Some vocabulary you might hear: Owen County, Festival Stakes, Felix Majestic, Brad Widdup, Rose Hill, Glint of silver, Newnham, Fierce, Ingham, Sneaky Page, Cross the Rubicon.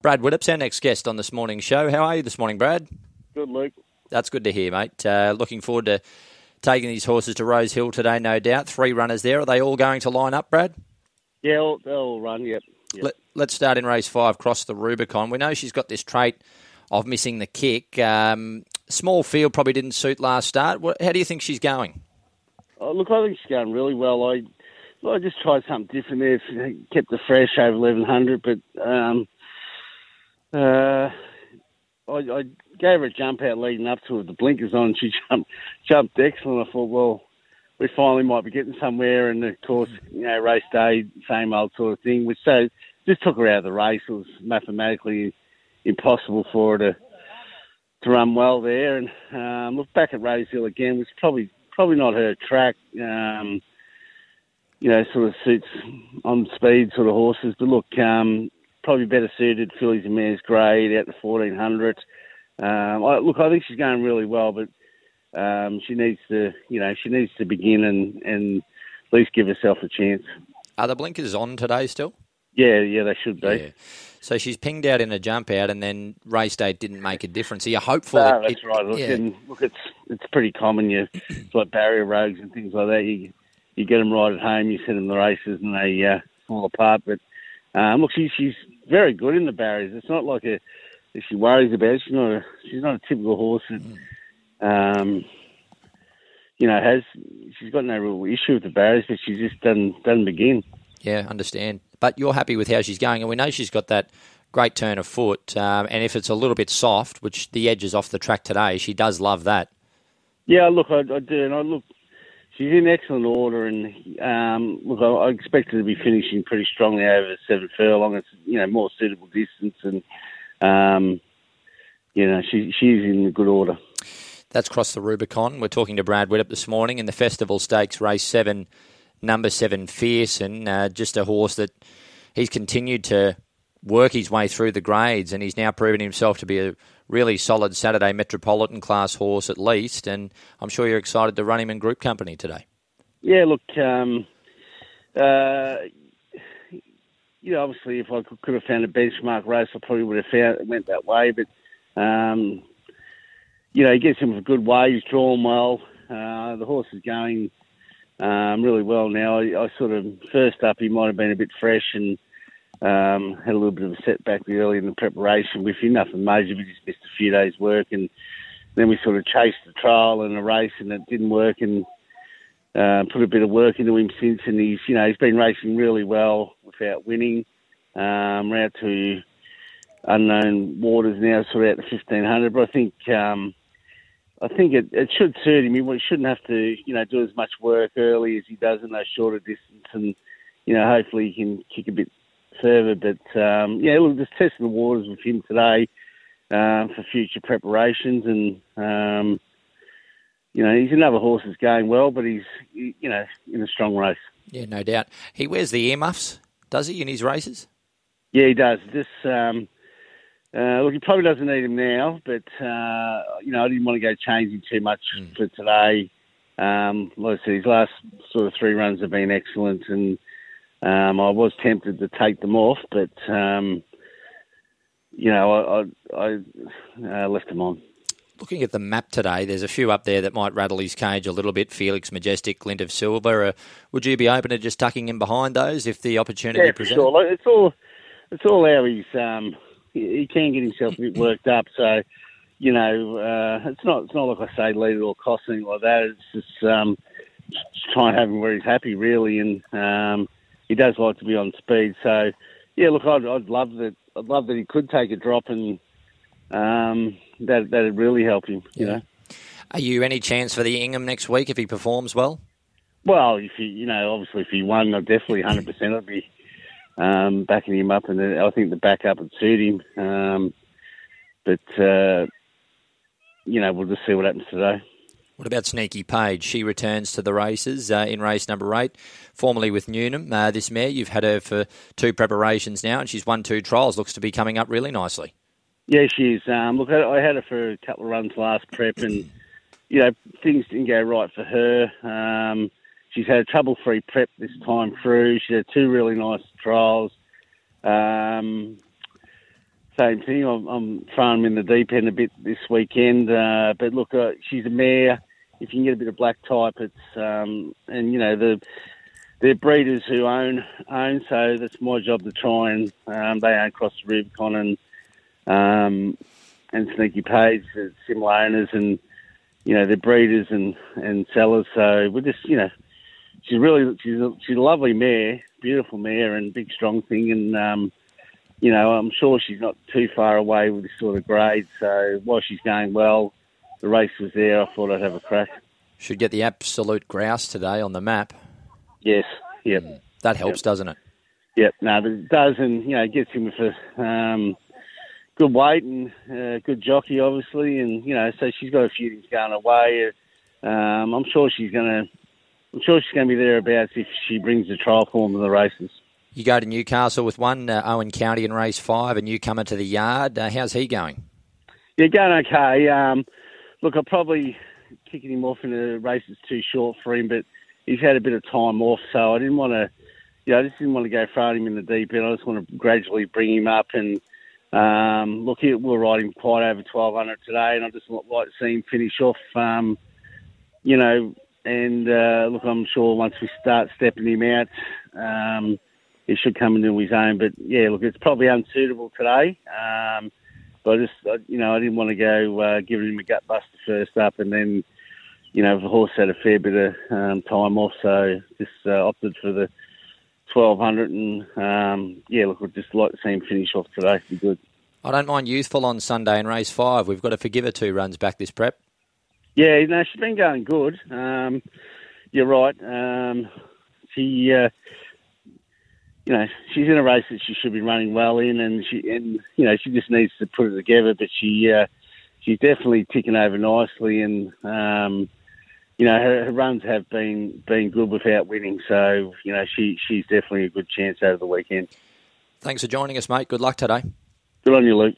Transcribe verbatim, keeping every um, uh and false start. Brad Widdup's our next guest on this morning's show. How are you this morning, Brad? Good, Luke. That's good to hear, mate. Uh, looking forward to taking these horses to Rose Hill today, no doubt. Three runners there. Are they all going to line up, Brad? Yeah, they'll, they'll run, yep. yep. Let, let's start in race five, Cross the Rubicon. We know she's got this trait of missing the kick. Um, small field probably didn't suit last start. What, how do you think she's going? Oh, look, I think she's going really well. I, I just tried something different there. Kept the fresh over eleven hundred, but... Um, Uh, I, I gave her a jump out leading up to it. The blinkers on, she jumped, jumped excellent. I thought, well, we finally might be getting somewhere. And of course, you know, race day, same old sort of thing. Which so just took her out of the race. It was mathematically impossible for her to to run well there. And um, look back at Rose Hill again, which probably probably not her track. Um, you know, sort of suits on speed sort of horses. But look. Um, Probably better suited fillies and mares grade out to fourteen hundred. Um, I, look, I think she's going really well, but um, she needs to, you know, she needs to begin and, and at least give herself a chance. Are the blinkers on today still? Yeah, yeah, they should be. Yeah. So she's pinged out in a jump out, and then race day didn't make a difference. Are you hopeful? No, that that's it, right. Look, yeah. and look, it's it's pretty common. You it's like barrier rogues and things like that. You you get them right at home, you send them the races, and they uh, fall apart. But um, look, she, she's very good in the barriers. It's not like a if she worries about it, she's not a she's not a typical horse that um you know has she's got no real issue with the barriers, but she just doesn't doesn't begin. Yeah, understand. But you're happy with how she's going, and we know she's got that great turn of foot. Um, and if it's a little bit soft, which the edge is off the track today, she does love that. Yeah, look, I, I do, and I look. She's in excellent order, and um, look, I, I expect her to be finishing pretty strongly over seven furlong. It's you know more suitable distance, and um, you know she she's in good order. That's Cross the Rubicon. We're talking to Brad Widdup this morning in the Festival Stakes race seven, number seven Fierce, and uh, just a horse that he's continued to work his way through the grades, and he's now proven himself to be a really solid Saturday Metropolitan class horse at least, and I'm sure you're excited to run him in group company today. Yeah, look, um, uh, you know, obviously if I could have found a benchmark race, I probably would have found, went that way, but, um, you know, he gets him with a good way, he's drawn well, uh, the horse is going um, really well now. I, I sort of, first up he might have been a bit fresh and Um, had a little bit of a setback early in the preparation with him, nothing major, we just missed a few days' work, and then we sort of chased the trial and the race, and it didn't work, and uh, put a bit of work into him since, and he's, you know, he's been racing really well without winning. Um, we're out to unknown waters now, sort of out to fifteen hundred, but I think um, I think it, it should suit him. He shouldn't have to, you know, do as much work early as he does in those shorter distance, and you know, hopefully he can kick a bit further, but um, yeah, we'll just test the waters with him today um, for future preparations, and um, you know he's another horse that's going well, but he's you know in a strong race. Yeah, no doubt. He wears the earmuffs, does he, in his races? Yeah, he does. Just um, uh, look, he probably doesn't need him now, but uh, you know I didn't want to go changing too much mm. for today. Um, like I said, his last sort of three runs have been excellent, and. Um, I was tempted to take them off, but, um, you know, I, I, I uh, left them on. Looking at the map today, there's a few up there that might rattle his cage a little bit. Felix Majestic, Glint of Silver. Uh, would you be open to just tucking him behind those if the opportunity yeah, presented? Yeah, for sure. It's all, it's all how he's, um, he, he can get himself a bit worked up. So, you know, uh, it's not it's not like I say lead at all costs, anything like that. It's just, um, just try and have him where he's happy, really, and... Um, he does like to be on speed, so yeah. Look, I'd, I'd love that. I'd love that he could take a drop, and um, that that'd really help him. You yeah. know, are you any chance for the Ingham next week if he performs well? Well, if he, you know, obviously if he won, I'd definitely hundred percent. I'd be um, backing him up, and then I think the backup would suit him. Um, but uh, you know, we'll just see what happens today. What about Sneaky Page? She returns to the races uh, in race number eight, formerly with Newnham. Uh, this mare, you've had her for two preparations now, and she's won two trials. Looks to be coming up really nicely. Yeah, she is. Um, look, I had her for a couple of runs last prep, and you know things didn't go right for her. Um, she's had a trouble-free prep this time through. She had two really nice trials. Um, same thing. I'm, I'm throwing him in the deep end a bit this weekend. Uh, but look, uh, she's a mare. If you can get a bit of black type, it's um, and you know the they're breeders who own own. So that's my job to try and um, they own Cross the Rubicon and um, and Sneaky Page, similar owners, and you know they're breeders and, and sellers. So we're just you know she's really she's a, she's a lovely mare, beautiful mare, and big strong thing, and um, you know I'm sure she's not too far away with this sort of grade. So while she's going well. The race was there. I thought I'd have a crack. Should get the absolute grouse today on the map. Yes. Yep. Mm. That helps, yep. Doesn't it? Yep. No, it does, and you know, it gets him with a um, good weight and uh, good jockey, obviously, and you know, so she's got a few things going away. Um, I'm sure she's gonna. I'm sure she's gonna be thereabouts if she brings the trial form to the races. You go to Newcastle with one uh, Owen County in race five, a newcomer to the yard. Uh, how's he going? Yeah, going okay. Um, Look, I'm probably kicking him off in a race that's too short for him, but he's had a bit of time off, so I didn't want to, you know, I just didn't want to go throwing him in the deep end. I just want to gradually bring him up, and um, look, we'll ride him quite over twelve hundred today, and I just like to see him finish off, um, you know, and uh, look, I'm sure once we start stepping him out, um, he should come into his own, but yeah, look, it's probably unsuitable today. Um I just, you know, I didn't want to go uh, giving him a gut buster first up, and then, you know, the horse had a fair bit of um, time off, so just uh, opted for the twelve hundred, and um, yeah, look, we'd just like to see him finish off today. It'd be good. I don't mind Youthful on Sunday in race five. We've got to forgive her two runs back this prep. Yeah, no, she's been going good. Um, you're right. Um, she, uh, you know, she's in a race that she should be running well in, and she, and you know, she just needs to put it together. But she, uh, she's definitely ticking over nicely, and um, you know, her, her runs have been been good without winning. So you know, she she's definitely a good chance over the weekend. Thanks for joining us, mate. Good luck today. Good on you, Luke.